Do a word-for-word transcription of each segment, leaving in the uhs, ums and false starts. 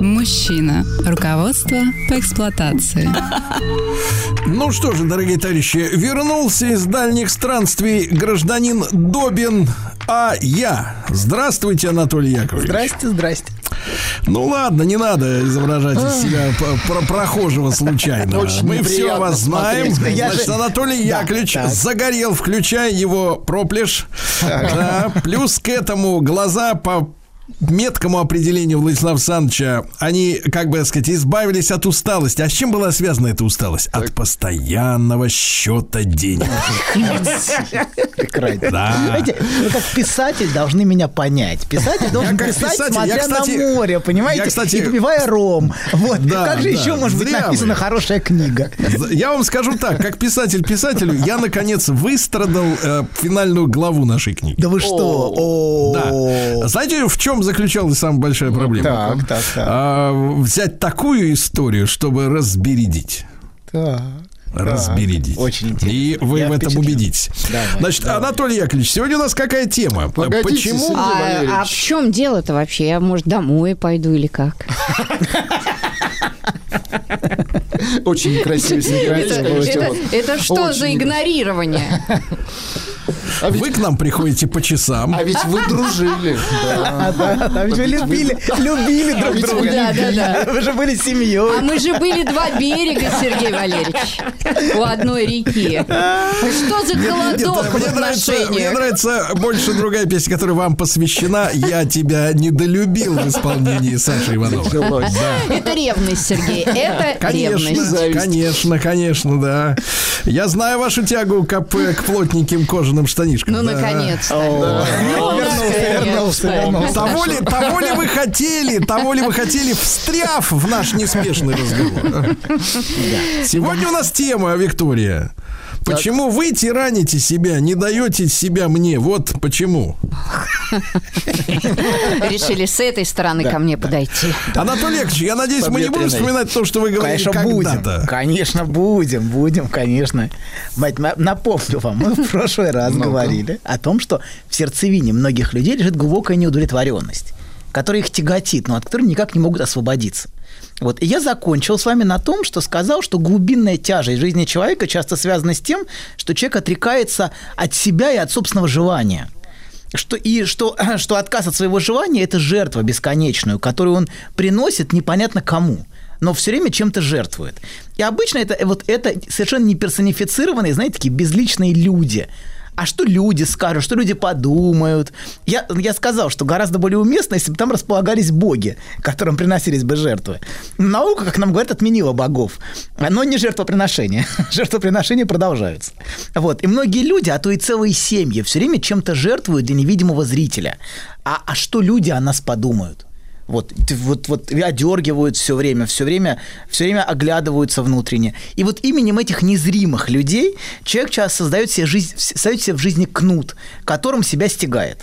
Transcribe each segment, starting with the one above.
Мужчина. Руководство по эксплуатации. Ну что же, дорогие товарищи, вернулся из дальних странствий гражданин Добин, а я. Здравствуйте, Анатолий Яковлевич. Здрасте, здрасте. Ну ладно, не надо изображать из себя прохожего случайно. Мы все вас знаем. Значит, Анатолий Яковлевич загорел, включая его проплеш. Плюс к этому глаза по меткому определению Владислава Саныча, они, как бы сказать, избавились от усталости. А с чем была связана эта усталость? Так. От постоянного счета денег. Прекрасно. Вы как писатель должны меня понять. Писатель должен писать, смотря на море, понимаете? И попивая ром. Как же еще может быть написана хорошая книга? Я вам скажу так, как писатель писателю, я, наконец, выстрадал финальную главу нашей книги. Да вы что? Да. Знаете, в чем заключалась самая большая проблема. Так, так, так. А, взять такую историю, чтобы разбередить. Так. Разбередить. Да, очень интересно. И вы я в этом впечатлен. Убедитесь. Давай, Значит, давай. Анатолий Яковлевич, сегодня у нас какая тема? Погодите, почему? А, а в чем дело-то вообще? Я, может, домой пойду или как? Очень красиво. Это что за игнорирование? А ведь... Вы к нам приходите по часам. А ведь вы дружили. А ведь вы любили друг друга. Да, да, да. Вы же были семьей. А мы же были два берега, Сергей Валерьевич. У одной реки. Что за холодок в отношениях? Мне нравится больше другая песня, которая вам посвящена. «Я тебя недолюбил» в исполнении Саши Ивановой. Это ревность, Сергей. Это ревность. Конечно, конечно, да. Я знаю вашу тягу к плотненьким кожаным штанишкам. Ну, да. наконец-то. Да. Ну, вернулся, вернулся, вернулся. Того ли, того ли вы хотели, того ли вы хотели, встряв в наш неспешный разговор. Сегодня у нас тема, Виктория. Почему вы тираните себя, не даете себя мне? Вот почему. Решили с этой стороны ко мне подойти. Анатолий Яковлевич, я надеюсь, мы не будем вспоминать то, что вы говорили когда-то. Конечно, будем, будем, конечно. Мать, напомню вам, мы в прошлый раз говорили о том, что в сердцевине многих людей лежит глубокая неудовлетворенность, которая их тяготит, но от которой никак не могут освободиться. Вот. И я закончил с вами на том, что сказал, что глубинная тяжесть жизни человека часто связана с тем, что человек отрекается от себя и от собственного желания. Что, и что, что отказ от своего желания – это жертва бесконечную, которую он приносит непонятно кому, но все время чем-то жертвует. И обычно это, вот это совершенно не персонифицированные, знаете, такие безличные люди. А что люди скажут, что люди подумают? Я, я сказал, что гораздо более уместно, если бы там располагались боги, которым приносились бы жертвы. Наука, как нам говорят, отменила богов. Но не жертвоприношения. Жертвоприношения продолжаются. Вот. И многие люди, а то и целые семьи, все время чем-то жертвуют для невидимого зрителя. А, а что люди о нас подумают? Вот, вот, вот одергивают все время, все время, все время оглядываются внутренне. И вот именем этих незримых людей человек часто создает себе, жизнь, создает себе в жизни кнут, которым себя стягает.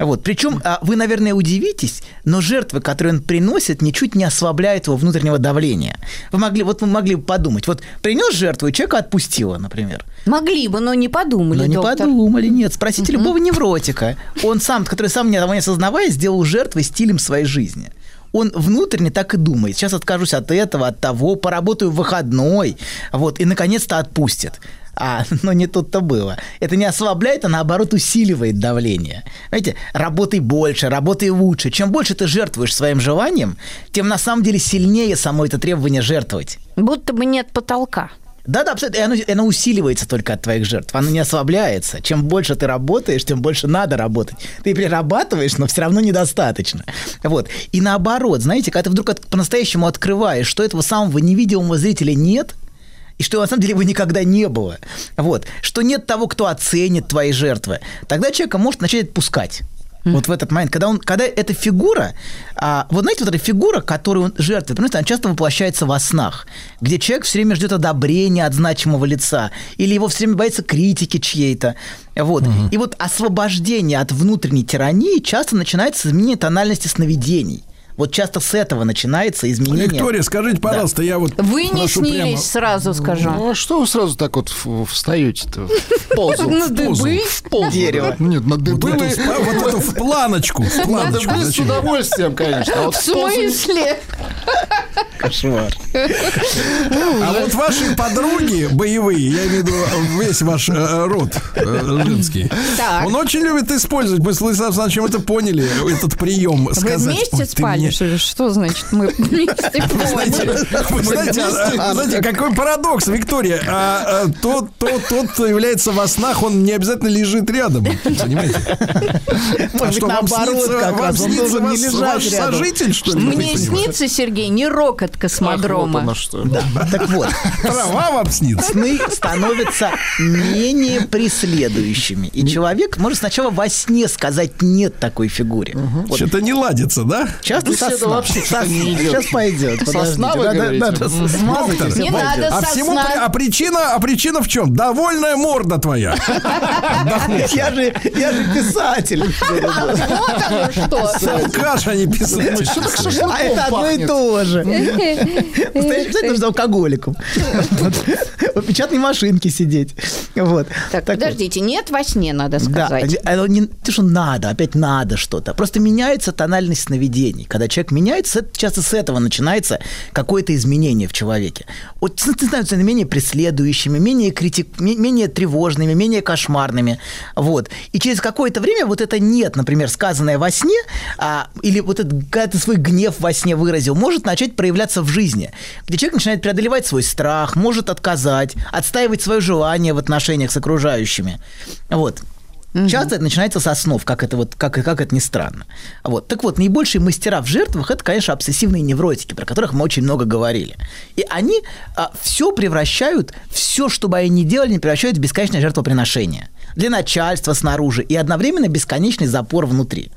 Вот. Причем вы, наверное, удивитесь, но жертвы, которые он приносит, ничуть не ослабляют его внутреннего давления. Вы могли, вот вы могли бы подумать, вот принес жертву, и человека отпустило, например. Могли бы, но не подумали, но не доктор. подумали, нет. Спросите У-у-у. любого невротика. Он сам, который сам того не осознавая, сделал жертвой стилем своей жизни. Он внутренне так и думает. Сейчас откажусь от этого, от того, поработаю в выходной, вот, и, наконец-то, отпустит. А, но не тут-то было. Это не ослабляет, а, наоборот, усиливает давление. Знаете, работай больше, работай лучше. Чем больше ты жертвуешь своим желанием, тем, на самом деле, сильнее само это требование жертвовать. Будто бы нет потолка. Да-да, абсолютно. И оно, оно усиливается только от твоих жертв. Оно не ослабляется. Чем больше ты работаешь, тем больше надо работать. Ты перерабатываешь, но все равно недостаточно. Вот. И наоборот, знаете, когда ты вдруг от, по-настоящему открываешь, что этого самого невидимого зрителя нет, и что, на самом деле, его никогда не было, вот, что нет того, кто оценит твои жертвы, тогда человека может начать отпускать. Mm-hmm. Вот в этот момент, когда, он, когда эта фигура, а, вот знаете, вот эта фигура, которую он жертвует, потому что она часто воплощается во снах, где человек все время ждет одобрения от значимого лица, или его все время боится критики чьей-то. Вот. Mm-hmm. И вот освобождение от внутренней тирании часто начинается с изменения тональности сновидений. Вот часто с этого начинается изменение. Виктория, скажите, пожалуйста, да. я вот... Вы не снились, прямо... сразу скажу. Ну, а что вы сразу так вот встаете-то? В позу. На дыбы? В позу. Дерево. Нет, на дыбы. Вот это в планочку. На дыбы с удовольствием, конечно. В смысле? Кошмар. А вот ваши подруги боевые, я имею в виду весь ваш род женский, он очень любит использовать. Мы с Владиславом Санычем это поняли, этот прием сказать. Вы вместе спали? Что значит мы вместе? Знаете, какой парадокс, Виктория. Тот, кто является во снах, он не обязательно лежит рядом. Понимаете? А что, вам снится ваш сожитель, что ли? Мне снится, Сергей, не рокот космодрома. Так вот. Трава вам снится. Сны становятся менее преследующими. И человек может сначала во сне сказать «нет» такой фигуре. Что-то не ладится, да? Часто сосна. Сейчас пойдет. Сосна, вы говорите? Не надо сосна. А причина в чем? Довольная морда твоя. Я же писатель. Вот оно что. Салкаш, а не писатель. А это одно и то же. Кстати, нужно алкоголиком. В печатной машинке сидеть. Так, подождите. Нет, во сне надо сказать. Ты что, надо. Опять надо что-то. Просто меняется тональность сновидений. Когда человек меняется, часто с этого начинается какое-то изменение в человеке. Вот сны становятся менее преследующими, менее, критик... менее тревожными, менее кошмарными. Вот. И через какое-то время вот это «нет», например, сказанное во сне, а, или вот это, когда ты свой гнев во сне выразил, может начать проявляться в жизни, где человек начинает преодолевать свой страх, может отказать, отстаивать свое желание в отношениях с окружающими. Вот. Часто это начинается со снов, как это, вот, как, как это ни странно. Вот. Так вот, наибольшие мастера в жертвах – это, конечно, обсессивные невротики, про которых мы очень много говорили. И они а, все превращают, все, что бы они ни делали, они превращают в бесконечное жертвоприношение. Для начальства снаружи и одновременно бесконечный запор внутри.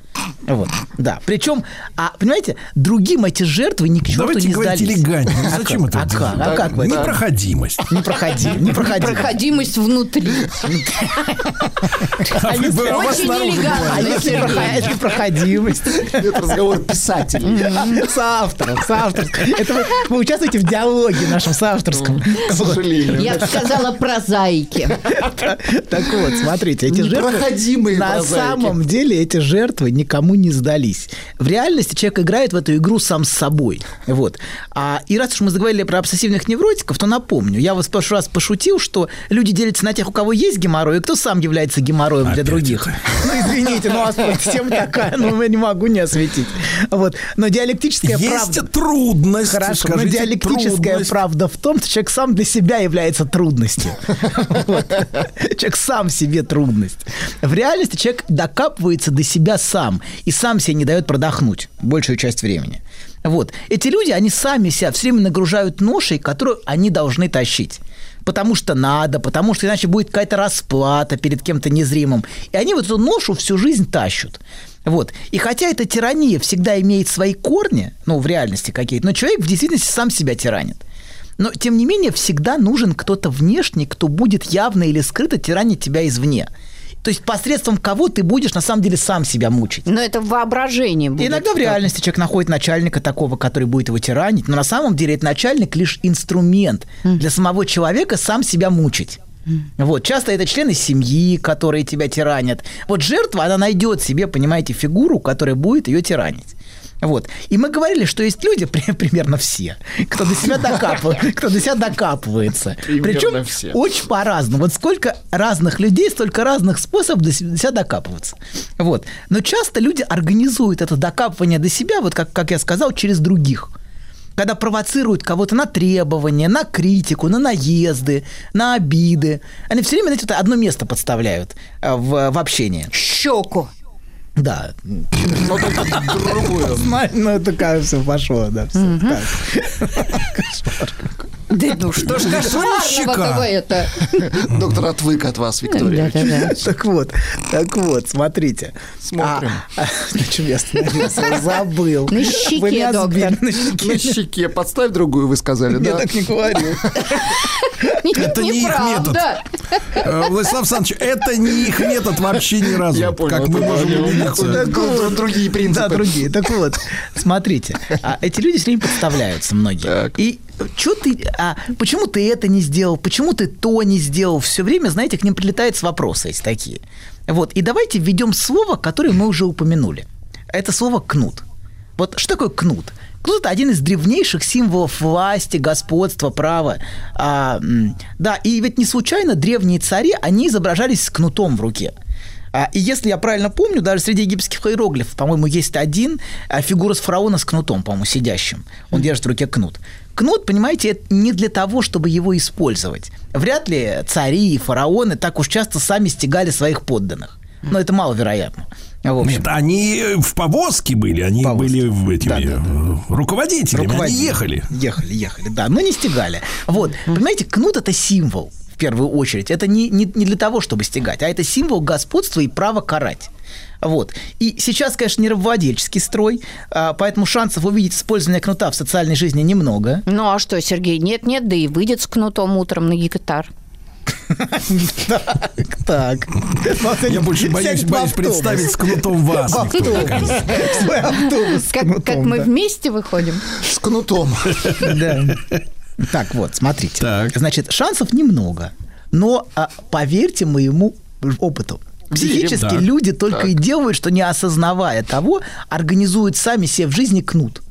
Вот, да. Причем, а, понимаете, другим эти жертвы ни к черту давайте не сдались. Давайте говорить элегантно. Зачем это делать? А как? Непроходимость. Непроходимость внутри. Очень элегантно. А если проходимость? Это разговор писателей. С автором. Это вы участвуете в диалоге нашем с авторском. К сожалению. Я бы сказала прозаики. Так вот, смотрите. Непроходимые прозаики. На самом деле эти жертвы никому не сдались. В реальности человек играет в эту игру сам с собой. Вот. А, и раз уж мы заговорили про обсессивных невротиков, то напомню, я вас в прошлый раз пошутил, что люди делятся на тех, у кого есть геморрой, и кто сам является геморроем опять для других. Это. Ну, извините, ну, а тема такая, ну, я не могу не осветить. Вот. Но диалектическая есть правда... Есть трудность. Хорошо, скажите, но диалектическая трудность. Правда в том, что человек сам для себя является трудностью. Человек сам себе трудность. В реальности человек докапывается до себя сам. И сам себе не дает продохнуть большую часть времени. Вот. Эти люди, они сами себя все время нагружают ношей, которую они должны тащить. Потому что надо, потому что иначе будет какая-то расплата перед кем-то незримым. И они вот эту ношу всю жизнь тащат. Вот. И хотя эта тирания всегда имеет свои корни, ну, в реальности какие-то, но человек в действительности сам себя тиранит. Но, тем не менее, всегда нужен кто-то внешний, кто будет явно или скрыто тиранить тебя извне. То есть посредством кого ты будешь, на самом деле, сам себя мучить. Но это воображение будет. И иногда в реальности человек находит начальника такого, который будет его тиранить, но на самом деле этот начальник лишь инструмент для самого человека сам себя мучить. Вот. Часто это члены семьи, которые тебя тиранят. Вот жертва, она найдет себе, понимаете, фигуру, которая будет ее тиранить. Вот. И мы говорили, что есть люди, примерно все, кто до себя докапывается. Кто до себя докапывается. Причем все. Очень по-разному. Вот сколько разных людей, столько разных способов до себя докапываться. Вот. Но часто люди организуют это докапывание до себя, вот как, как я сказал, через других. Когда провоцируют кого-то на требования, на критику, на наезды, на обиды. Они все время, знаете, вот одно место подставляют в, в общении. Щеку. Да. Но только другую. Ну, это, кажется, пошло, да. Все. Да ну что ж, кошельщика! Доктор отвык от вас, Виктория. Так вот, так вот, смотрите. Смотрим. На чем я остановился? Забыл. На щеке, доктор. На щеке. Подставь другую, вы сказали, да? Я так не говорил. Это не их метод. Владислав Саныч, это не их метод вообще ни разу. Я понял. Как мы можем убедиться. Другие принципы. Да, другие. Так вот, смотрите. Эти люди с ними подставляются многие. И Чё ты, а почему ты это не сделал? Почему ты то не сделал? Все время, знаете, к ним прилетают с вопросы эти такие. Вот. И давайте введем слово, которое мы уже упомянули. Это слово «кнут». Вот что такое кнут? Кнут – это один из древнейших символов власти, господства, права. А, да, и ведь не случайно древние цари, они изображались с кнутом в руке. А, и если я правильно помню, даже среди египетских иероглифов, по-моему, есть один а, фигура с фараона с кнутом, по-моему, сидящим. Он mm-hmm. держит в руке кнут. Кнут, понимаете, это не для того, чтобы его использовать. Вряд ли цари и фараоны так уж часто сами стегали своих подданных. Но это маловероятно. Нет, они в повозке были, они повозки. были этими да, да, да. руководителями, Руководители. они ехали. Ехали, ехали, да, но не стегали. Вот, mm-hmm. понимаете, кнут – это символ. В первую очередь, это не, не, не для того, чтобы стягать, а это символ господства и права карать. Вот. И сейчас, конечно, не рабовладельческий строй, поэтому шансов увидеть использование кнута в социальной жизни немного. Ну а что, Сергей, нет-нет, да и выйдет с кнутом утром на гектар. Так, так. Я больше боюсь представить с кнутом вас. Как мы вместе выходим? С кнутом. Да. Так вот, смотрите. Так. Значит, шансов немного, но а, поверьте моему опыту. Психически да. люди только так. и делают, что не осознавая того, организуют сами себе в жизни кнут.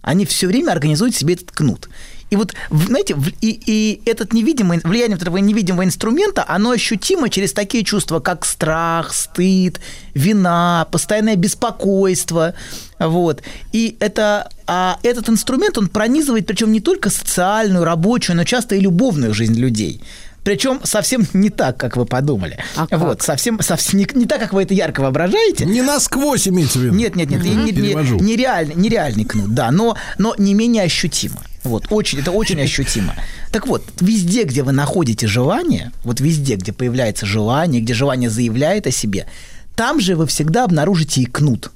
Они все время организуют себе этот кнут. И вот, знаете, и, и этот невидимый, влияние этого невидимого инструмента, оно ощутимо через такие чувства, как страх, стыд, вина, постоянное беспокойство. Вот. И это, а этот инструмент, он пронизывает, причем не только социальную, рабочую, но часто и любовную жизнь людей. Причем совсем не так, как вы подумали. А вот, совсем, совсем не, не так, как вы это ярко воображаете. Не насквозь имеется в виду. Нет, нет, нет. Mm-hmm. Не, не, не, нереальный, нереальный кнут, да, но, но не менее ощутимо. Вот, очень, это очень ощутимо. Так вот, везде, где вы находите желание, вот везде, где появляется желание, где желание заявляет о себе, там же вы всегда обнаружите и кнут.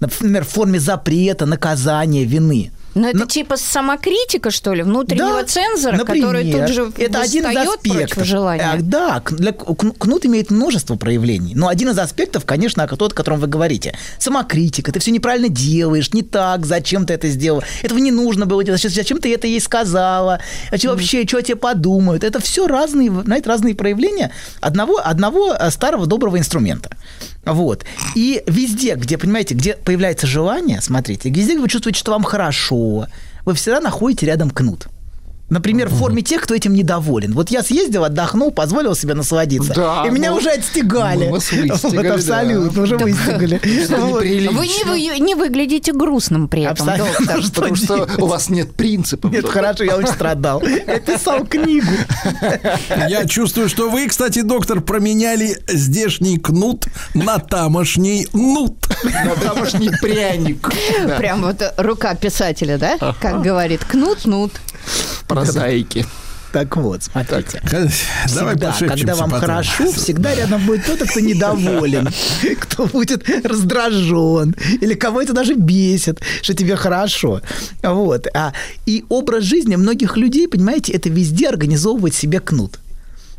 Например, в форме запрета, наказания, вины. Но это на... типа самокритика, что ли, внутреннего да, цензора, например, который тут же это один из аспектов желания. Да, для... кнут имеет множество проявлений. Но один из аспектов, конечно, тот, о котором вы говорите. Самокритика, ты все неправильно делаешь, не так, зачем ты это сделал, этого не нужно было делать, зачем ты это ей сказала, а что вообще, что о тебе подумают. Это все разные, знаете, разные проявления одного, одного старого доброго инструмента. Вот. И везде, где, понимаете, где появляется желание, смотрите, везде, где вы чувствуете, что вам хорошо, вы всегда находите рядом кнут. Например, в форме тех, кто этим недоволен. Вот я съездил, отдохнул, позволил себе насладиться. Да, и меня ну, уже отстегали. Вас выстегали, вот, абсолютно, да. уже так, выстегали. Вот. Вы не, вы не выглядите грустным при этом, доктор. Потому что у вас нет принципов. Нет, хорошо, я очень страдал. Я писал книгу. Я чувствую, что вы, кстати, доктор, променяли здешний кнут на тамошний нут. На тамошний пряник. Прям вот рука писателя, да? Как говорит, кнут-нут. Прозаики. Так вот, смотрите. Так, всегда, когда вам потом. хорошо, всегда рядом будет кто-то, кто недоволен, кто будет раздражен, или кого это даже бесит, что тебе хорошо. Вот. А, и образ жизни многих людей, понимаете, это везде организовывать себе кнут.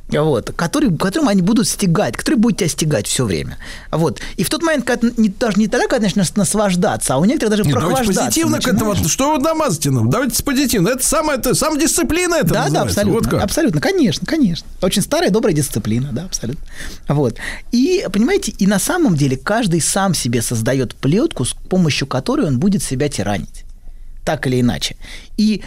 Вот, который, которым они будут стегать, который будет тебя стегать все время. Вот. И в тот момент, когда не, даже не тогда, конечно, наслаждаться, а у некоторых даже Нет, прохлаждаться. Давайте позитивно начинаешь. к этому. Что вы намазите нам? Давайте с позитивно. Это самая самодисциплина это Да, называется. да, абсолютно. Вот абсолютно, конечно, конечно. Очень старая добрая дисциплина, да, абсолютно. Вот. И, понимаете, и на самом деле каждый сам себе создает плетку, с помощью которой он будет себя тиранить. Так или иначе. И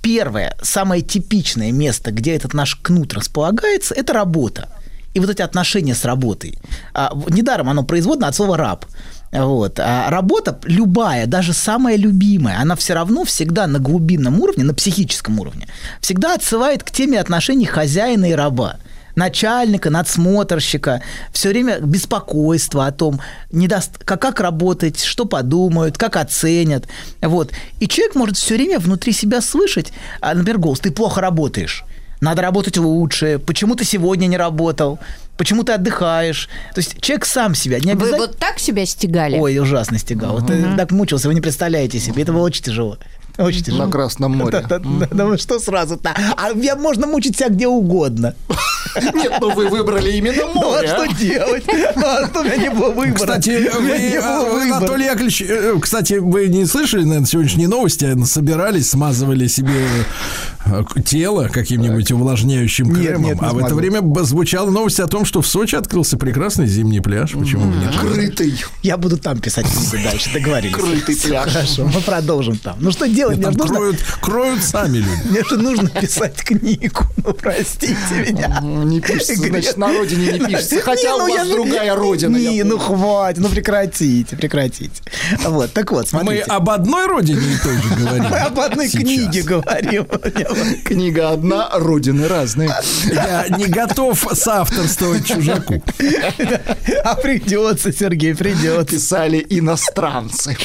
первое, самое типичное место, где этот наш кнут располагается, это работа. И вот эти отношения с работой. А, недаром оно производно от слова «раб». Вот. А работа любая, даже самая любимая, она все равно всегда на глубинном уровне, на психическом уровне, всегда отсылает к теме отношений хозяина и раба. начальника, надсмотрщика, все время беспокойство о том, не даст, как, как работать, что подумают, как оценят. Вот. И человек может все время внутри себя слышать, например, голос: ты плохо работаешь, надо работать лучше, почему ты сегодня не работал, почему ты отдыхаешь. То есть человек сам себя... Не обязатель... Вы вот так себя стегали? Ой, ужасно стегал. Uh-huh. Ты так мучился, вы не представляете себе. Это было очень тяжело. Очень тяжело. На Красном море. Да, да, mm-hmm. да, что сразу-то? А можно мучить себя где угодно. Нет, ну вы выбрали именно море. Ну а что делать? У меня не было выбора. Кстати, Анатолий Яковлевич, кстати, вы не слышали, наверное, сегодняшние новости? Собирались, смазывали себе тело каким-нибудь увлажняющим кремом. А в это время звучала новость о том, что в Сочи открылся прекрасный зимний пляж. Почему нет? Крытый. Я буду там писать дальше, договорились. Крытый пляж. Хорошо, мы продолжим там. Ну что делать? Мне нужно... кроют, кроют сами люди. Мне же нужно писать книгу. Ну, простите меня. Не пишется, значит, на родине не пишется. Хотя у вас другая родина. Не, ну хватит, ну прекратите, прекратите. Вот, так вот, смотрите. Мы об одной родине и той же говорим. Мы об одной книге говорим. Книга одна, родины разные. Я не готов соавторствовать чужаку. А придется, Сергей, придется. Писали иностранцы.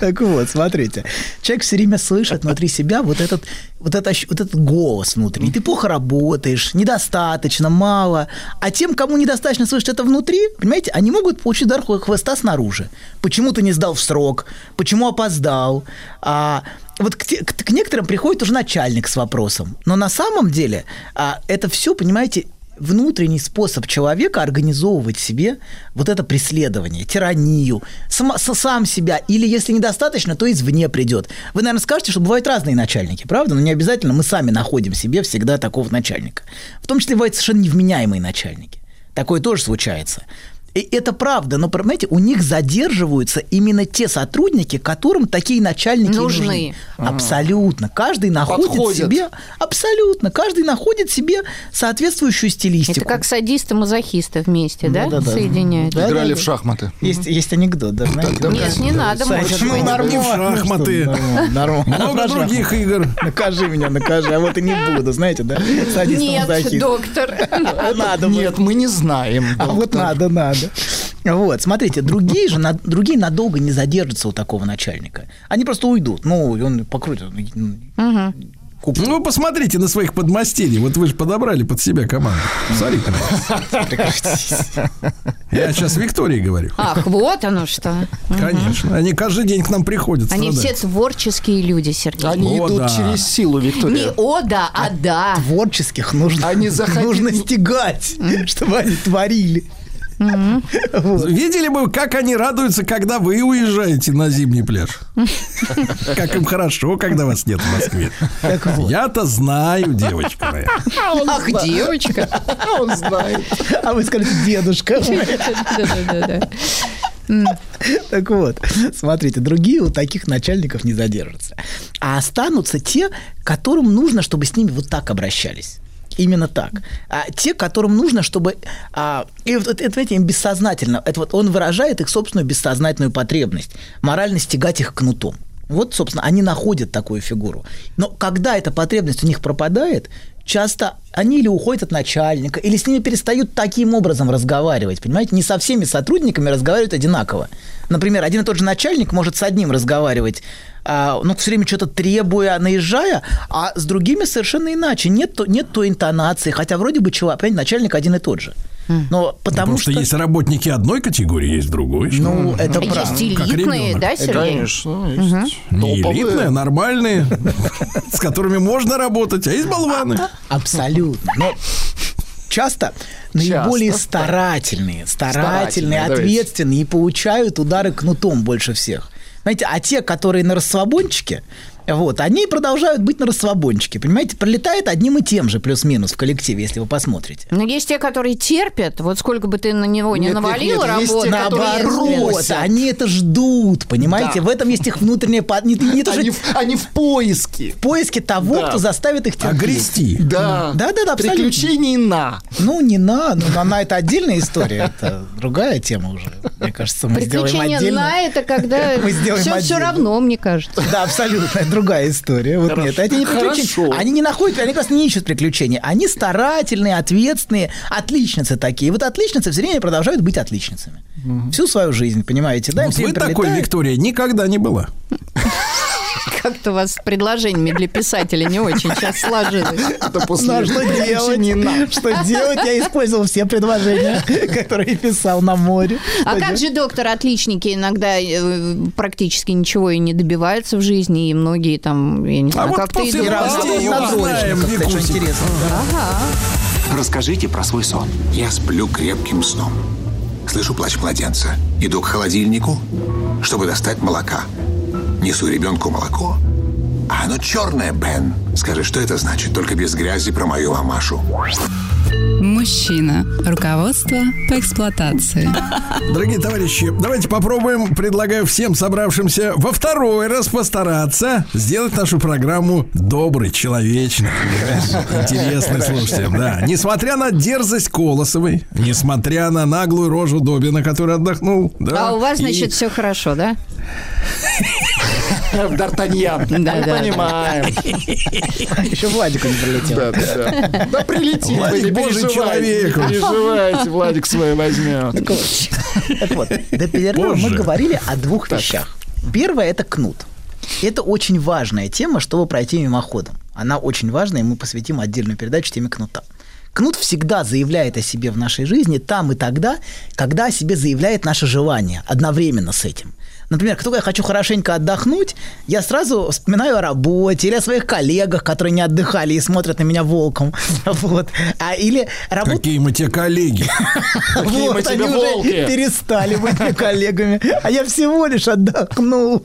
Так вот, смотрите. Человек все время слышит внутри себя вот этот, вот этот, вот этот голос внутренний. Ты плохо работаешь, недостаточно, мало. А тем, кому недостаточно слышать это внутри, понимаете, они могут получить удар хвоста снаружи. Почему ты не сдал в срок? Почему опоздал? А... Вот к, к, к некоторым приходит уже начальник с вопросом. Но на самом деле а, это все, понимаете, внутренний способ человека организовывать себе вот это преследование, тиранию, сам, сам себя, или если недостаточно, то извне придет. Вы, наверное, скажете, что бывают разные начальники, правда? Но не обязательно мы сами находим себе всегда такого начальника. В том числе бывают совершенно невменяемые начальники. Такое тоже случается. И это правда, но, понимаете, у них задерживаются именно те сотрудники, которым такие начальники нужны. нужны. Абсолютно. Каждый находит Подходит. себе... Абсолютно. Каждый находит себе соответствующую стилистику. Это как садисты-мазохисты вместе, да? да, да Соединяют. Да, Играли да, в шахматы. Есть, есть анекдот, да? Знаете? Да, да Нет, да, не да, надо. Почему да, да, в шахматы? Много других игр. Накажи меня, накажи. А вот и не буду, знаете, да? Нет, доктор. Нет, мы не знаем. А вот надо, надо. Вот, смотрите, другие же на, другие надолго не задержатся у такого начальника. Они просто уйдут. Ну, он покрутит. Угу. Купу. Ну, посмотрите на своих подмастерий. Вот вы же подобрали под себя команду. Смотрите. Я сейчас Виктории говорю. Ах, вот оно что. Конечно. Они каждый день к нам приходят. Они все творческие люди, Сергей. Они идут через силу, Виктория. Не о да, а да. Творческих нужно стегать, чтобы они творили. Mm-hmm. Вот. Видели бы, как они радуются, когда вы уезжаете на зимний пляж. Как им хорошо, когда вас нет в Москве. Вот. Я-то знаю, девочка моя. Ах, зна... девочка. Он знает. А вы скажете, дедушка. Так вот, смотрите, другие у таких начальников не задержатся. А останутся те, которым нужно, чтобы с ними вот так обращались. Именно так. А те, которым нужно, чтобы... А, и вот это, знаете, им бессознательно. Это вот он выражает их собственную бессознательную потребность. Морально стегать их кнутом. Вот, собственно, они находят такую фигуру. Но когда эта потребность у них пропадает, часто они или уходят от начальника, или с ними перестают таким образом разговаривать. Понимаете, не со всеми сотрудниками разговаривают одинаково. Например, один и тот же начальник может с одним разговаривать, ну, все время что-то требуя, наезжая, а с другими совершенно иначе. Нет, нет той интонации, хотя вроде бы человек, понимаете, начальник один и тот же. Но потому, потому что, что есть работники одной категории, есть другой. Ну, что? Это правда. Есть элитные, да, Сергей? Конечно, есть. Угу. Не элитные, нормальные, с которыми можно работать, а есть болваны. Абсолютно. Но часто наиболее старательные, старательные, ответственные и получают удары кнутом больше всех. Знаете, а те, которые на расслабончике, вот, они продолжают быть на расслабончике, понимаете, пролетает одним и тем же плюс-минус в коллективе, если вы посмотрите. Но есть те, которые терпят, вот сколько бы ты на него не навалил работу, наоборот, они это ждут, понимаете, да. В этом есть их внутренняя... Не, не то, они, что... в, они в поиске. В поиске того, да. кто заставит их терпеть. Огрести. Да. Да, да, да, абсолютно. Приключений на. Ну, не на, но на, на это отдельная история, это другая тема уже, мне кажется, мы сделаем отдельно. Приключения на это когда все все равно, мне кажется. Да, абсолютно, это другая история. Вот нет, это не приключения. Они не находят, они просто не ищут приключений. Они старательные, ответственные, отличницы такие. Вот отличницы все время продолжают быть отличницами. Угу. Всю свою жизнь, понимаете, да? Вот вы прилетает. Такой, Виктория, никогда не была. Как-то у вас с предложениями для писателя не очень сейчас сложилось. Это после... Что делать? Что делать? Я использовал все предложения, которые писал на море. А что как делать? Же доктор-отличники иногда практически ничего и не добиваются в жизни, и многие там, я не знаю, а как-то идут. А вот после власти его узнаем. Расскажите про свой сон. Я сплю крепким сном. Слышу плач младенца. Иду к холодильнику, чтобы достать молока. Несу ребенку молоко. А оно черное, Бен. Скажи, что это значит? Только без грязи про мою мамашу. Мужчина. Руководство по эксплуатации. Дорогие товарищи, давайте попробуем, предлагаю всем собравшимся во второй раз постараться сделать нашу программу доброй, человечной, интересной слушателям. Да. Несмотря на дерзость Колосовой, несмотря на наглую рожу Добина, который отдохнул. Да, а у вас, и... значит, все хорошо, да? Д'Артаньян. Да, мы да. Понимаем. Еще Владику не прилетел. Да, да, да. Да прилетел. Владик, божий человек. Не переживайте, Владик свою возьмет. Так вот, так вот до перерыва мы говорили о двух так. вещах. Первое – это кнут. Это очень важная тема, чтобы пройти мимоходом. Она очень важная, и мы посвятим отдельную передачу теме кнута. Кнут всегда заявляет о себе в нашей жизни там и тогда, когда о себе заявляет наше желание одновременно с этим. Например, как только я хочу хорошенько отдохнуть, я сразу вспоминаю о работе или о своих коллегах, которые не отдыхали и смотрят на меня волком. Вот. А или работ... Какие мы те коллеги? Какие мы тебе волки? Они уже перестали быть коллегами, а я всего лишь отдохнул.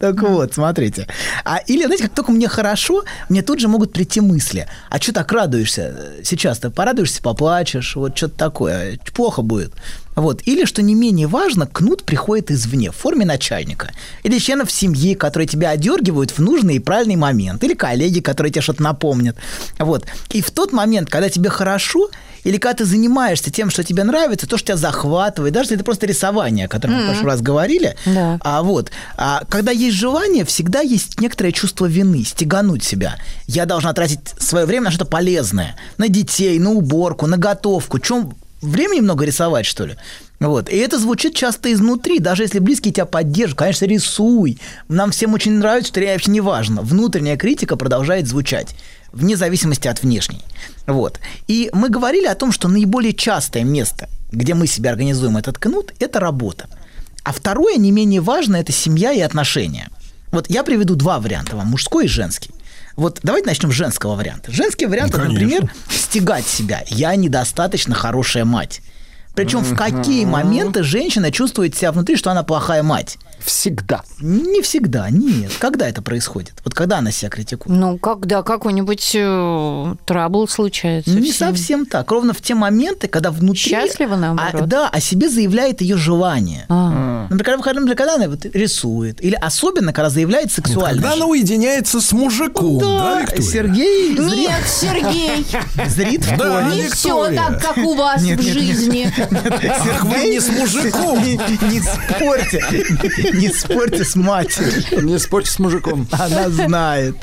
Так вот, смотрите. А или, знаете, как только мне хорошо, мне тут же могут прийти мысли. А что так радуешься? Сейчас ты порадуешься, поплачешь, вот что-то такое. Плохо будет. Вот. Или, что не менее важно, кнут приходит извне, в форме начальника. Или членов семьи, которые тебя одергивают в нужный и правильный момент. Или коллеги, которые тебе что-то напомнят. Вот. И в тот момент, когда тебе хорошо, или когда ты занимаешься тем, что тебе нравится, то, что тебя захватывает, даже если это просто рисование, о котором mm-hmm. мы в прошлый раз говорили. Да. А вот, а когда есть желание, всегда есть некоторое чувство вины, стегануть себя. Я должна тратить свое время на что-то полезное. На детей, на уборку, на готовку. Чем... Времени много рисовать, что ли? Вот. И это звучит часто изнутри, даже если близкие тебя поддержат. Конечно, рисуй. Нам всем очень нравится, что реально вообще не важно. Внутренняя критика продолжает звучать, вне зависимости от внешней. Вот. И мы говорили о том, что наиболее частое место, где мы себе организуем этот кнут, это работа. А второе, не менее важное, это семья и отношения. Вот я приведу два варианта вам, мужской и женский. Вот давайте начнем с женского варианта. Женский вариант, ну, это, например, стегать себя. Я недостаточно хорошая мать. Причем mm-hmm. в какие моменты женщина чувствует себя внутри, что она плохая мать? Всегда. Не всегда, нет. Когда это происходит? Вот когда она себя критикует? Ну, когда какой-нибудь э, трабл случается. Не всем. Совсем так. Ровно в те моменты, когда внутри... Счастлива, наоборот. А, да, о себе заявляет ее желание. А-а-а. Например, когда она вот рисует. Или особенно, когда заявляет сексуальность. Когда она уединяется с мужиком. Да, да, Виктория? Сергей... Зрит... Нет, Сергей. Зрит в коме. Не все так, как у вас в жизни. Ах, вы не с мужиком. Не спорьте. Не спорьте с матерью. Не спорьте с мужиком. Она знает.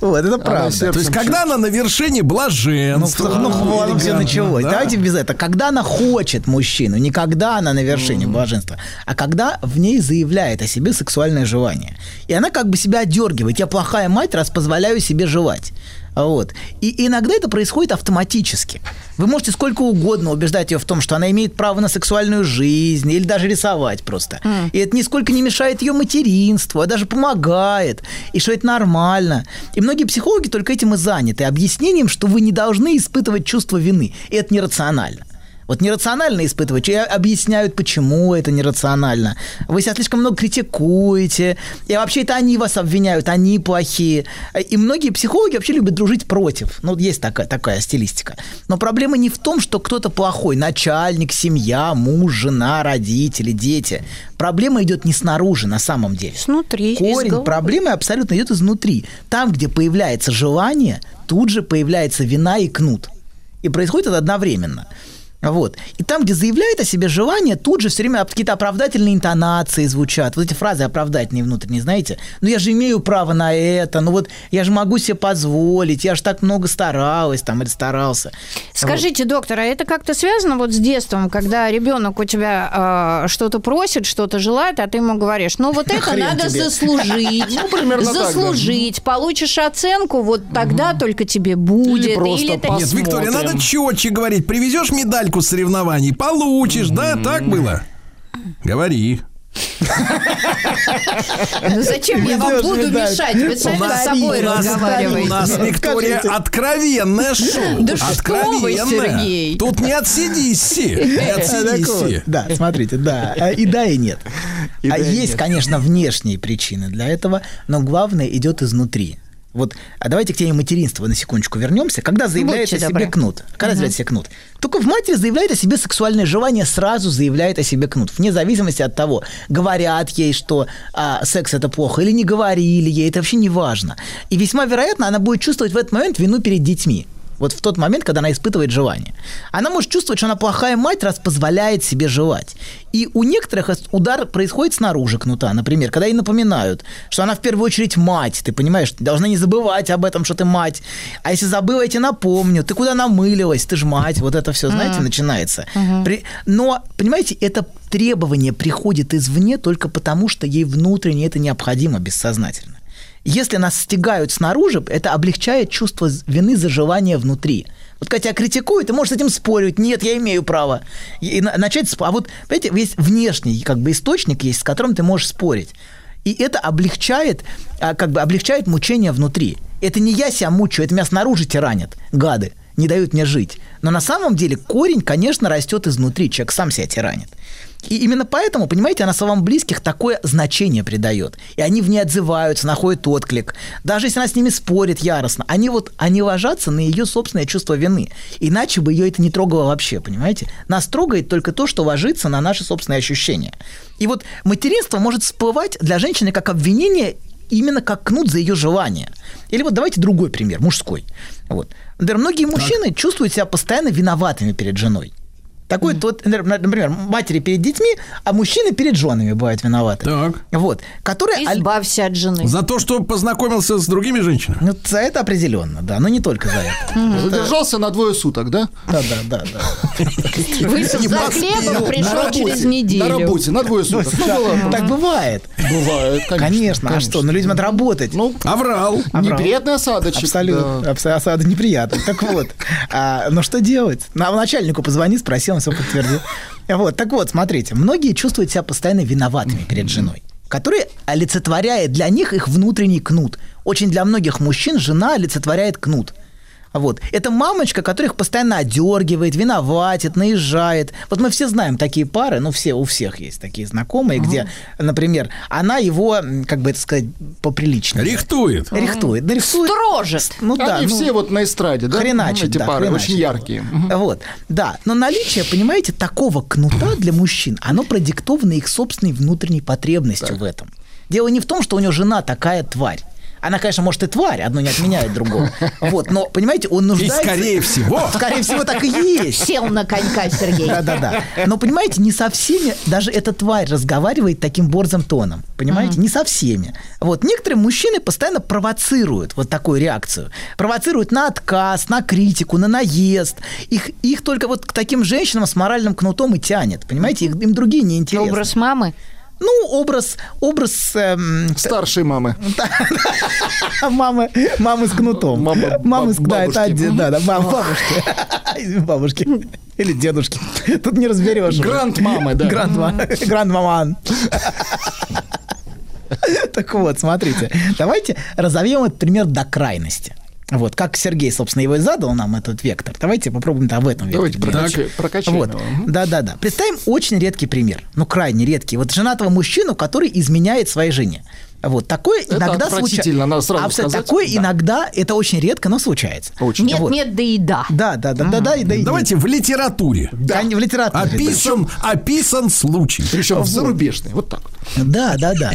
Вот, это правда. То есть, когда она на вершине блаженства. Ну, вот все началось. Давайте без этого. Когда она хочет мужчину, не когда она на вершине блаженства, а когда в ней заявляет о себе сексуальное желание. И она как бы себя отдергивает. Я плохая мать, раз позволяю себе желать. Вот. И иногда это происходит автоматически. Вы можете сколько угодно убеждать ее в том, что она имеет право на сексуальную жизнь, или даже рисовать просто. Mm. И это нисколько не мешает ее материнству, а даже помогает, и что это нормально. И многие психологи только этим и заняты, объяснением, что вы не должны испытывать чувство вины. И это нерационально. Вот нерационально испытывать, и объясняют, почему это нерационально. Вы себя слишком много критикуете, и вообще это они вас обвиняют, они плохие. И многие психологи вообще любят дружить против. Ну, есть такая, такая стилистика. Но проблема не в том, что кто-то плохой. Начальник, семья, муж, жена, родители, дети. Проблема идет не снаружи, на самом деле. Снутри. Корень проблемы абсолютно идет изнутри. Там, где появляется желание, тут же появляется вина и кнут. И происходит это одновременно. Вот. И там, где заявляет о себе желание, тут же все время какие-то оправдательные интонации звучат. Вот эти фразы оправдательные внутренние, знаете. Ну, я же имею право на это, ну вот я же могу себе позволить, я же так много старалась там или старался. Скажите, вот. Доктор, а это как-то связано вот с детством, когда ребенок у тебя э, что-то просит, что-то желает, а ты ему говоришь, ну вот это надо заслужить, заслужить, получишь оценку, вот тогда только тебе будет. Нет, Виктория, надо четче говорить, привезешь медаль с соревнований получишь, да? Так было? Говори. Ну зачем я вам буду мешать? Вы сами с собой разговариваете. У нас, Виктория, откровенное шоу. Да что вы, Сергей? Тут не отсидись. Не отсидись. Да, смотрите, да. И да, и нет. А есть, конечно, внешние причины для этого, но главное идет изнутри. Вот, а давайте к теме материнства на секундочку вернемся. Когда заявляет Будьте о добры. себе кнут? Когда угу. заявляет о себе кнут? Только в матери заявляет о себе сексуальное желание, сразу заявляет о себе кнут. Вне зависимости от того, говорят ей, что а, секс это плохо, или не говорили ей, это вообще не важно. И весьма вероятно, она будет чувствовать в этот момент вину перед детьми. Вот в тот момент, когда она испытывает желание. Она может чувствовать, что она плохая мать, раз позволяет себе желать. И у некоторых удар происходит снаружи кнута, например, когда ей напоминают, что она в первую очередь мать, ты понимаешь, должна не забывать об этом, что ты мать. А если забыла, я тебе напомню, ты куда намылилась, ты ж мать, вот это все, знаете, начинается. Но, понимаете, это требование приходит извне только потому, что ей внутренне это необходимо бессознательно. Если нас стигают снаружи, это облегчает чувство вины за желание внутри. Вот когда тебя критикуют, ты можешь с этим спорить. Нет, я имею право. И начать спорить. А вот, понимаете, есть внешний как бы, источник, есть, с которым ты можешь спорить. И это облегчает, как бы, облегчает мучение внутри. Это не я себя мучаю, это меня снаружи тиранят, гады. Не дают мне жить. Но на самом деле корень, конечно, растет изнутри. Человек сам себя тиранит. И именно поэтому, понимаете, она словам близких такое значение придает. И они в ней отзываются, находят отклик. Даже если она с ними спорит яростно, они вот, они ложатся на ее собственное чувство вины. Иначе бы ее это не трогало вообще, понимаете? Нас трогает только то, что ложится на наши собственные ощущения. И вот материнство может всплывать для женщины как обвинение, именно как кнут за ее желание. Или вот давайте другой пример, мужской. Вот. Например, многие мужчины так. чувствуют себя постоянно виноватыми перед женой. Такой mm-hmm. вот, например, матери перед детьми, а мужчины перед женами бывают виноваты. Так. Вот, которые... Избавься от жены. За то, что познакомился с другими женщинами. Ну, за это определенно, да, но не только за это. Mm-hmm. Задержался на двое суток, да? Да, да, да. Вышел за хлебом, пришел через неделю. На работе, на двое суток. Так бывает. Бывает, конечно. Конечно, а что, ну людям надо работать. Оврал. Неприятный осадочек. Абсолютно, осадок неприятный. Так вот, но что делать? Начальнику позвони, спроси, он все подтвердил. Вот, так вот, смотрите, многие чувствуют себя постоянно виноватыми перед женой, которая олицетворяет для них их внутренний кнут. Очень для многих мужчин жена олицетворяет кнут. Вот. Это мамочка, которая их постоянно одергивает, виноватит, наезжает. Вот мы все знаем такие пары, ну, все, у всех есть такие знакомые, ага. где, например, она его, как бы это сказать, поприличнее. Рихтует. Рихтует. Да, рихтует. Строже. Ну, Они да, ну, все вот на эстраде, да? Хреначит, эти да, пары, хреначит. Очень яркие. Вот, да. Но наличие, понимаете, такого кнута для мужчин, оно продиктовано их собственной внутренней потребностью так. в этом. Дело не в том, что у него жена такая тварь. Она, конечно, может и тварь, одно не отменяет другого. Вот, но, понимаете, он нуждается... И скорее всего. Скорее всего, так и есть. Сел на конька, Сергей. Да-да-да. Но, понимаете, не со всеми даже эта тварь разговаривает таким борзым тоном. Понимаете? Mm-hmm. Не со всеми. Вот, некоторые мужчины постоянно провоцируют вот такую реакцию. Провоцируют на отказ, на критику, на наезд. Их, их только вот к таким женщинам с моральным кнутом и тянет. Понимаете? Их, им другие неинтересны. Образ мамы? Ну, образ... образ эм... Старшей мамы. Мамы с кнутом. Мамы с кнутом. Да, да, бабушки. Бабушки. Или дедушки. Тут не разберешь. Грандмамы, да. Грандмаман. Так вот, смотрите. Давайте разовьем этот пример до крайности. Вот, как Сергей, собственно, его и задал нам этот вектор. Давайте попробуем да, в этом векторе. Давайте прокачаем вот. его. Да-да-да. Представим очень редкий пример. Ну, крайне редкий. Вот женатого мужчину, который изменяет своей жене. Вот. Такое это иногда случается. Надо сразу сказать. Такое да. иногда, это очень редко, но случается. Очень. Нет, вот. нет, да и да. Да, да, да, да, да, и да. Давайте и в литературе. Да, да. В литературе. Описан, описан случай. Причем вот. зарубежный. Вот так вот. Да, да, да.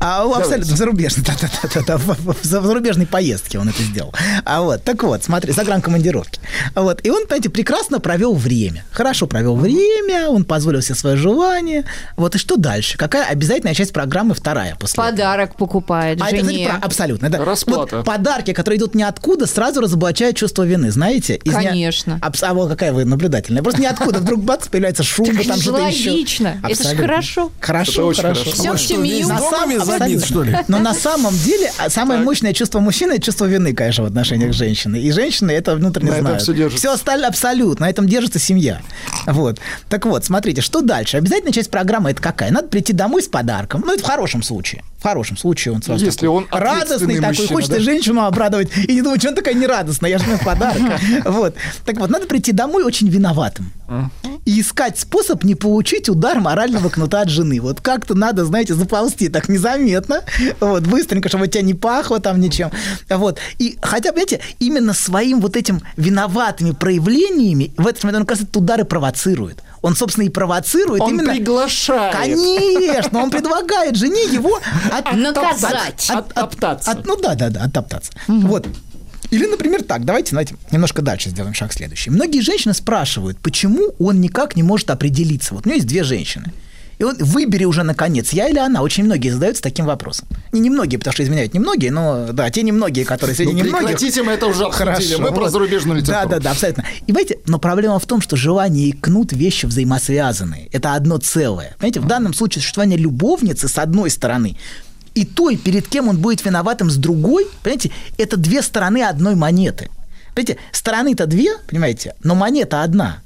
А, абсолютно зарубежный, да, да, да, да, в зарубежной поездке он это сделал. А вот, так вот, смотри, загранкомандировки. А вот, и он, понимаете, прекрасно провел время. Хорошо провел время, он позволил себе свое желание. Вот, и что дальше? Какая обязательная часть программы вторая после Подарок этого? Покупает а жене. Это, абсолютно, да. Расплата. Вот, подарки, которые идут ниоткуда, сразу разоблачают чувство вины, знаете? Из Конечно. Не... А вот какая вы наблюдательная. Просто ниоткуда вдруг бац, появляется шума, так там что-то еще. Логично. Это же хорошо. Хорошо, это хорошо. Все а в семью. На самом... забит, что ли? Но на самом деле самое так. мощное чувство мужчины – это чувство вины, конечно, в отношениях женщины. И женщины это внутренне на знают. Все, все остальное абсолютно. На этом держится семья. Вот. Так вот, смотрите, что дальше? Обязательная часть программы – это какая? Надо прийти домой с подарком. Ну, это в хорошем случае. В хорошем случае он сразу Если такой он радостный такой, мужчина, хочет да? женщину обрадовать. И не думает, что он такая нерадостная, я же на подарок. Вот. Так вот, надо прийти домой очень виноватым. И искать способ не получить удар морального кнута от жены. Вот как-то надо, знаете, заползти так незаметно, вот, быстренько, чтобы тебя не пахло там ничем. Вот. И хотя, понимаете, именно своим вот этим виноватыми проявлениями в этот момент он, кажется, этот удар и провоцирует. Он, собственно, и провоцирует. Он именно... приглашает. Конечно, он предлагает жене его... От... Наказать. От... От... Оттоптаться. От... Ну да, да, да, оттоптаться. Угу. Вот. Или, например, так, давайте, знаете, немножко дальше сделаем шаг следующий. Многие женщины спрашивают, почему он никак не может определиться. Вот у него есть две женщины. И он, выбери уже, наконец, я или она. Очень многие задаются таким вопросом. Не немногие, потому что изменяют немногие, но, да, те немногие, которые среди ну, немногих... Прекратите, мы это уже обсудили, мы вот. Про зарубежную литературу. Да, да, да, абсолютно. И, понимаете, но проблема в том, что желание и кнут – вещи взаимосвязанные. Это одно целое. Понимаете, в данном случае существование любовницы, с одной стороны, и той, перед кем он будет виноватым, с другой, понимаете, это две стороны одной монеты. Понимаете, стороны-то две, понимаете, но монета одна.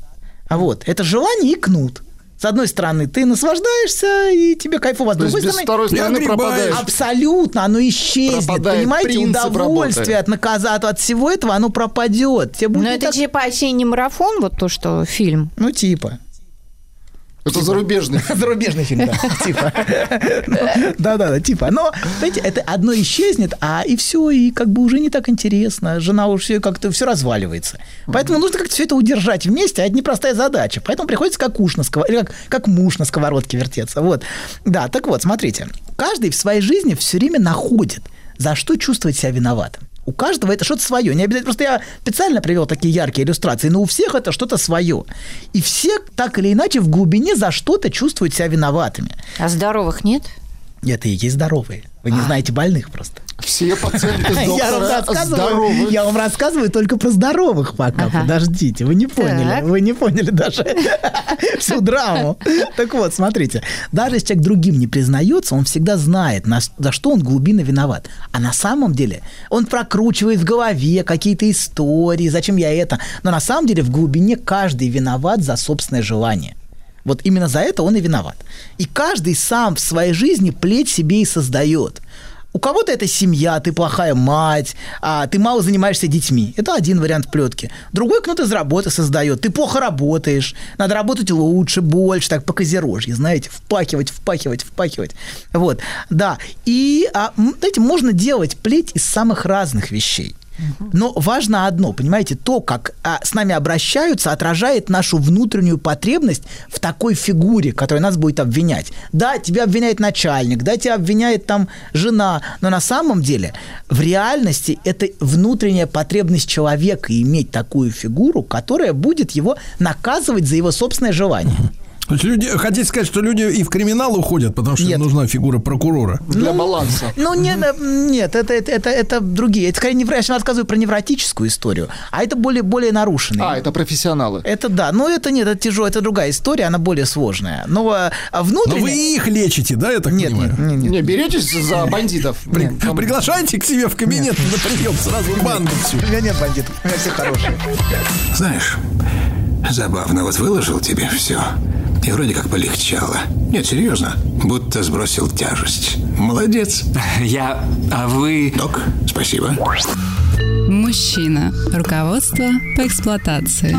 А вот, это желание и кнут. С одной стороны, ты наслаждаешься, и тебе кайфово. С другой стороны, с второй стороны пропадаешь. Абсолютно, оно исчезнет. Пропадает, понимаете, удовольствие от наказания, от всего этого, оно пропадет. Тебе будет Но это так... типа осенний марафон, вот то, что фильм. Ну, типа. Это зарубежный. Зарубежный фильм, да. Типа. Да-да-да, типа. Но, знаете, это одно исчезнет, а и все, и как бы уже не так интересно. Жена уже как-то все разваливается. Поэтому нужно как-то все это удержать вместе, а это непростая задача. Поэтому приходится как уж на сковородке, как муж на сковородке вертеться. Вот. Да, так вот, смотрите. Каждый в своей жизни все время находит, за что чувствовать себя виноватым. У каждого это что-то свое. Не обязательно. Просто я специально привел такие яркие иллюстрации, но у всех это что-то свое. И все так или иначе в глубине за что-то чувствуют себя виноватыми. А здоровых нет? Это и есть здоровые. Вы не а. знаете больных просто. Все пациенты доктора здоровы. Я вам рассказываю только про здоровых пока. Подождите, вы не поняли. Вы не поняли даже всю драму. Так вот, смотрите. Даже если человек другим не признается, он всегда знает, за что он глубинно виноват. А на самом деле он прокручивает в голове какие-то истории. Зачем я это? Но на самом деле в глубине каждый виноват за собственное желание. Вот именно за это он и виноват. И каждый сам в своей жизни плеть себе и создает. У кого-то это семья, ты плохая мать, а ты мало занимаешься детьми. Это один вариант плетки. Другой кнут из работы создает. Ты плохо работаешь, надо работать лучше, больше, так по козерожье, знаете, впахивать, впахивать, впахивать. Вот, да. И, а, знаете, можно делать плеть из самых разных вещей. Но важно одно, понимаете, то, как а, с нами обращаются, отражает нашу внутреннюю потребность в такой фигуре, которая нас будет обвинять. Да, тебя обвиняет начальник, да, тебя обвиняет там жена, но на самом деле в реальности это внутренняя потребность человека иметь такую фигуру, которая будет его наказывать за его собственное желание. То есть люди, хотите сказать, что люди и в криминал уходят, потому что нет. им нужна фигура прокурора. Для ну, баланса. Ну, нет, нет это, это, это, это другие. Это скорее не я сейчас рассказываю про невротическую историю, а это более, более нарушенные. А, это профессионалы. Это да. Но это нет, это тяжело, это другая история, она более сложная. Но а внутренне... Но вы их лечите, да, я так нет, понимаю? Нет, нет, нет. Не, беретесь за бандитов. При, нет, приглашайте к себе в кабинет нет. на прием сразу банду. У меня нет бандитов, у меня все хорошие. Знаешь, забавно, вот выложил тебе все... И вроде как полегчало. Нет, серьезно. Будто сбросил тяжесть. Молодец. Я... А вы... Док, спасибо. Мужчина. Руководство по эксплуатации.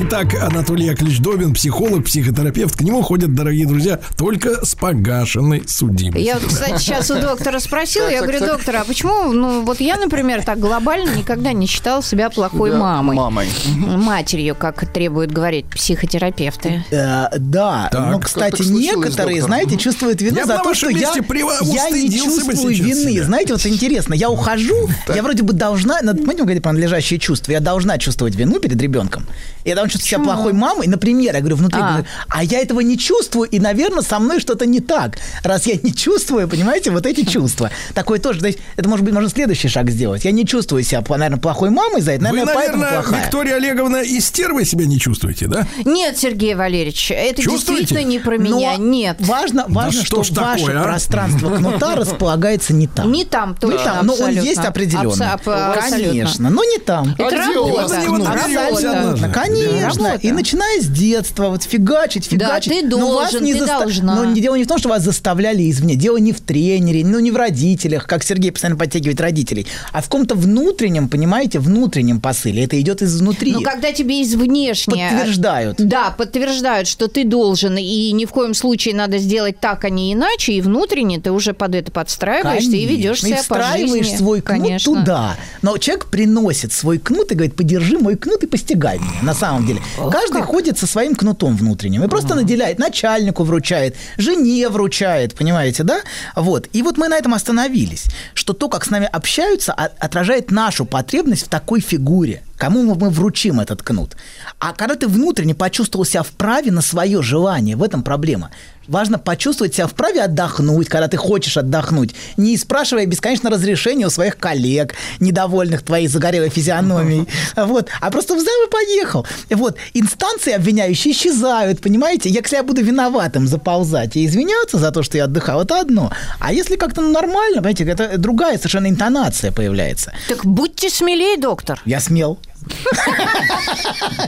Итак, Анатолий Яковлевич Добин, психолог, психотерапевт. К нему ходят, дорогие друзья, только с погашенной судимостью. Я, кстати, сейчас у доктора спросила, я говорю, доктор, а почему, ну, вот я, например, так глобально никогда не считала себя плохой мамой. Мамой. Матерью, как требуют говорить психотерапевты. Да, но, кстати, некоторые, знаете, чувствуют вину за то, что я не чувствую вины. Знаете, вот интересно, я ухожу, я вроде бы должна, мы не говорим про надлежащие чувства, я должна чувствовать вину перед ребенком. Я должна чувствовать себя плохой мамой, например, я говорю, внутри, а я этого не чувствую, и, наверное, со мной что-то не так, раз я не чувствую, понимаете, вот эти чувства. Такое тоже, это, может быть, можно следующий шаг сделать. Я не чувствую себя, наверное, плохой мамой за это, наверное, поэтому плохая. Виктория Олеговна, и стервой себя не чувствуете, да? Нет, Сергей Валерьевич, это действительно не про меня, нет. Важно, что ваше пространство кнута располагается не там. Не там, точно, абсолютно. Но он есть определенно. Конечно, но не там. Это работа. Конечно. И начиная с детства, вот фигачить, фигачить. Да, ты должен, ты должна. Но дело не в том, что вас заставляли извне. Дело не в тренере, ну не в родителях, как Сергей постоянно подтягивает родителей, а в каком-то внутреннем, понимаете, внутреннем посыле. Это идет изнутри. Ну, когда тебе извнешне... Подтверждают. Да, подтверждают, что ты должен, и ни в коем случае надо сделать так, а не иначе, и внутренне ты уже под это подстраиваешься, конечно, и ведешь себя по жизни. И встраиваешь свой кнут, конечно, туда. Но человек приносит свой кнут и говорит, подержи мой кнут и постигай меня, на самом деле. О, каждый как? ходит со своим кнутом внутренним и просто а. наделяет, начальнику вручает, жене вручает, понимаете, да? Вот. И вот мы на этом остановились, что то, как с нами общаются, отражает нашу потребность в такой фигуре. Кому мы вручим этот кнут? А когда ты внутренне почувствовал себя вправе на свое желание, в этом проблема. Важно почувствовать себя вправе отдохнуть, когда ты хочешь отдохнуть, не спрашивая бесконечно разрешения у своих коллег, недовольных твоей загорелой физиономией. Uh-huh. Вот. А просто взял и поехал. Вот. Инстанции обвиняющие исчезают, понимаете? Я, если я буду виноватым заползать и извиняться за то, что я отдыхал, это одно. А если как-то ну, нормально, понимаете, это другая совершенно интонация появляется. Так будьте смелее, доктор. Я смел.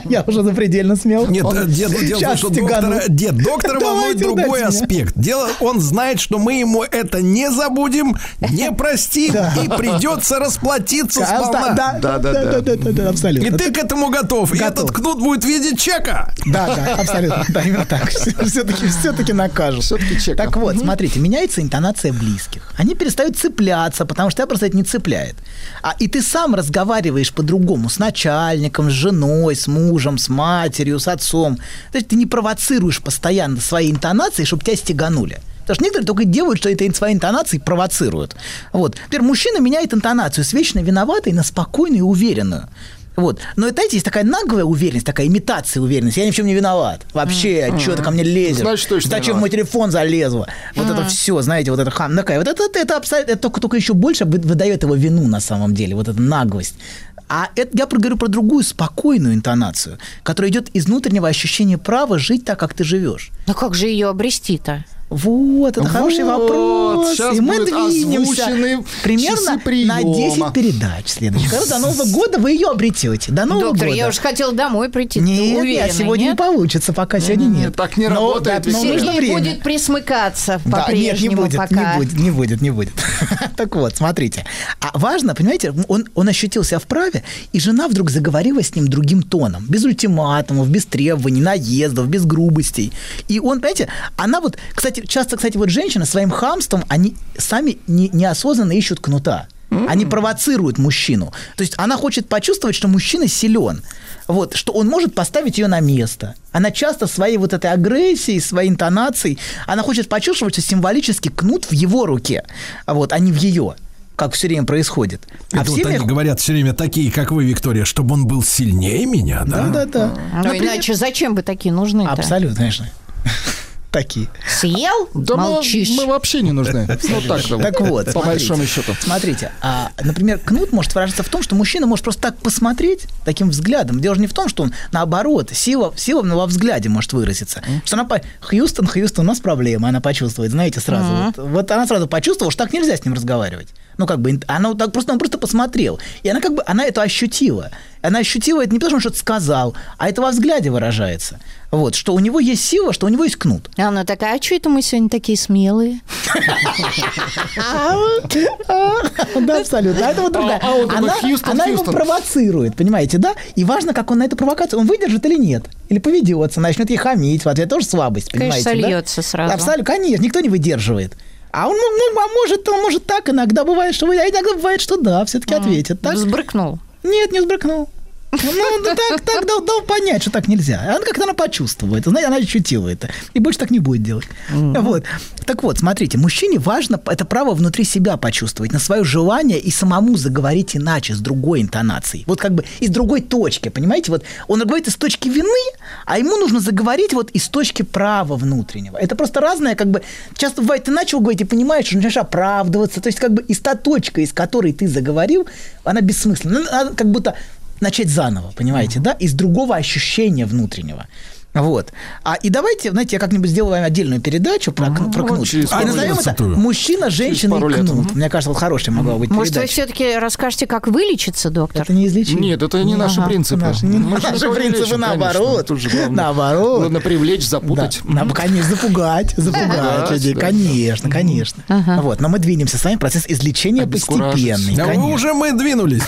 Я уже запредельно смел. Нет, дело, что дед доктора волнует другой аспект. Дело, он знает, что мы ему это не забудем, не простим и придется расплатиться сполна. Да, да, да, да, абсолютно. И ты к этому готов. И этот кнут будет в виде чека. Да, да, абсолютно. Да, именно так. Все-таки накажут. Все-таки чек. Так вот, смотрите, меняется интонация близких. Они перестают цепляться, потому что тебя просто это не цепляет. А и ты сам разговариваешь по-другому сначала. С начальником, с женой, с мужем, с матерью, с отцом. То есть ты не провоцируешь постоянно свои интонации, чтобы тебя стеганули. Потому что некоторые только делают, что это свои интонации провоцируют. Вот. Например, мужчина меняет интонацию с вечно виноватой на спокойную и уверенную. Вот. Но, знаете, есть такая наглая уверенность, такая имитация уверенности. Я ни в чем не виноват. Вообще, mm-hmm. что ты ко мне лезешь? Значит, точно зачем в мой телефон залезла? Вот mm-hmm. это все, знаете, вот это хам. Такая. Вот это, это, это абсолютно, это только, только еще больше выдает его вину на самом деле, вот эта наглость. А это, я говорю про другую спокойную интонацию, которая идет из внутреннего ощущения права жить так, как ты живешь. Но как же ее обрести-то? Вот, это вот, хороший вопрос. Сейчас и мы двинемся примерно на десять передач следующих. До Нового года вы ее обретете. До Нового Доктор, года. Я уже хотела домой прийти. Нет, уверена, сегодня нет? не получится, пока сегодня нет. Так не работает. Но, да, но Сергей будет присмыкаться да, по-прежнему. Нет, не будет, пока. не будет, не будет, не будет. Так вот, смотрите. А важно, понимаете, он, он ощутил себя вправе, и жена вдруг заговорила с ним другим тоном. Без ультиматумов, без требований, наездов, без грубостей. И он, понимаете, она вот, кстати, часто, кстати, вот женщины своим хамством, они сами не, неосознанно ищут кнута. Mm-hmm. Они провоцируют мужчину. То есть она хочет почувствовать, что мужчина силен. Вот, что он может поставить ее на место. Она часто своей вот этой агрессией, своей интонацией, она хочет почувствовать, что символически кнут в его руке, вот, а не в ее. Как все время происходит. А вот семьях... они говорят все время такие, как вы, Виктория, чтобы он был сильнее меня, да? Да, да, да. Mm-hmm. Например... Ну, иначе зачем бы такие нужны-то? Абсолютно, конечно. Такие. Съел? Да молчишь. Мы, мы вообще не нужны. Так вот, по большому счету. Смотрите, например, кнут может выражаться в том, что мужчина может просто так посмотреть, таким взглядом. Дело же не в том, что он, наоборот, сила во взгляде может выразиться. Что она, Хьюстон, Хьюстон, у нас проблема, она почувствует, знаете, сразу. Вот она сразу почувствовала, что так нельзя с ним разговаривать. Ну, как бы, она так просто, он просто посмотрел. И она как бы, она это ощутила. Она ощутила это не потому, что он что-то сказал, а это во взгляде выражается. Вот, что у него есть сила, что у него есть кнут. А она такая, а что это мы сегодня такие смелые? Да, абсолютно. А это вот другая. Она его провоцирует, понимаете, да? И важно, как он на эту провокацию, он выдержит или нет. Или поведется, начнет ей хамить. В ответ тоже слабость, понимаете, да? Конечно, сольется сразу. Абсолютно, конечно, никто не выдерживает. А он, ну, а может, он может так, иногда бывает, что... А иногда бывает, что да, все-таки а, ответит. Так? Взбрыкнул. Нет, не взбрыкнул. Ну, так, так дал, дал понять, что так нельзя. Она как-то она почувствует, знаете, она ощутила это. И больше так не будет делать. Mm-hmm. Вот. Так вот, смотрите, мужчине важно это право внутри себя почувствовать, на свое желание и самому заговорить иначе, с другой интонацией. Вот как бы из другой точки, понимаете? Вот он говорит из точки вины, а ему нужно заговорить вот из точки права внутреннего. Это просто разное, как бы... Часто бывает, ты начал говорить и понимаешь, что начинаешь оправдываться. То есть как бы из та точка, из которой ты заговорил, она бессмысленна. Она как будто... начать заново, понимаете, да, из другого ощущения внутреннего. Вот. А, и давайте, знаете, я как-нибудь сделаю отдельную передачу про, ну, про кнут. А назовем это «Мужчина, женщина и кнут». Мне кажется, вот хорошая могла быть Может, передача. Может, вы все-таки расскажете, как вылечиться, доктор? Это неизлечимо. Нет, это не, не наши ага. принципы. Наши, не Мы наши принципы, лечим, наоборот. Конечно, наоборот. Нужно привлечь, запутать. Да. Нам, конечно, запугать. Запугать людей. Конечно, конечно. Вот. Но мы двинемся с вами. Процесс излечения постепенный. Да вы уже мы двинулись.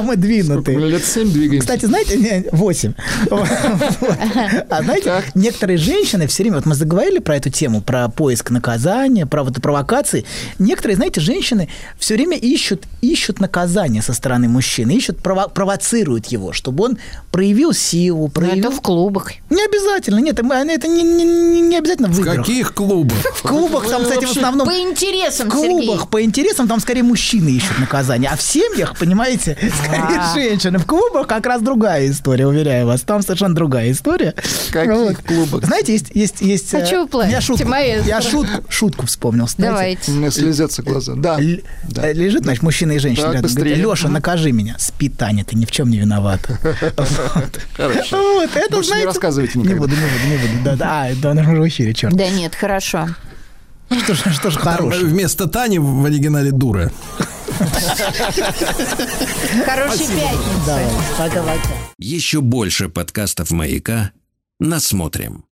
Мы двинуты. Лет семь двигаемся. Кстати, знаете, восемь. А знаете, так. некоторые женщины все время, вот мы заговорили про эту тему, про поиск наказания, про вот провокации. Некоторые, знаете, женщины все время ищут, ищут наказание со стороны мужчины, ищут, прово- провоцируют его, чтобы он проявил силу, проявил... Это в клубах. Не обязательно, нет, это не, не, не обязательно в играх. В каких клубах? В клубах там, кстати, в основном... По интересам, Сергей. В клубах по интересам там скорее мужчины ищут наказание, а в семьях, понимаете, скорее женщины. В клубах как раз другая история, уверяю вас, там совершенно другая история. Каких вот. клубах? Знаете, есть... есть, есть а что вы Я, шутку, я шут, шутку вспомнил. Знаете? Давайте. У меня слезятся глаза. Да. Л- да. Лежит, значит, мужчина и женщина. Да, говорит, Леша, накажи меня. Спи, Таня, ты ни в чем не виновата. Хорошо. Больше не рассказывайте никогда. Не буду, не буду, не буду. А, да, на в эфире, черт. Да нет, хорошо. Что ж, что ж хорошее. Вместо Тани в оригинале дура. Хорошей пятницы. Пока-пока. Еще больше подкастов «Маяка» насмотрим.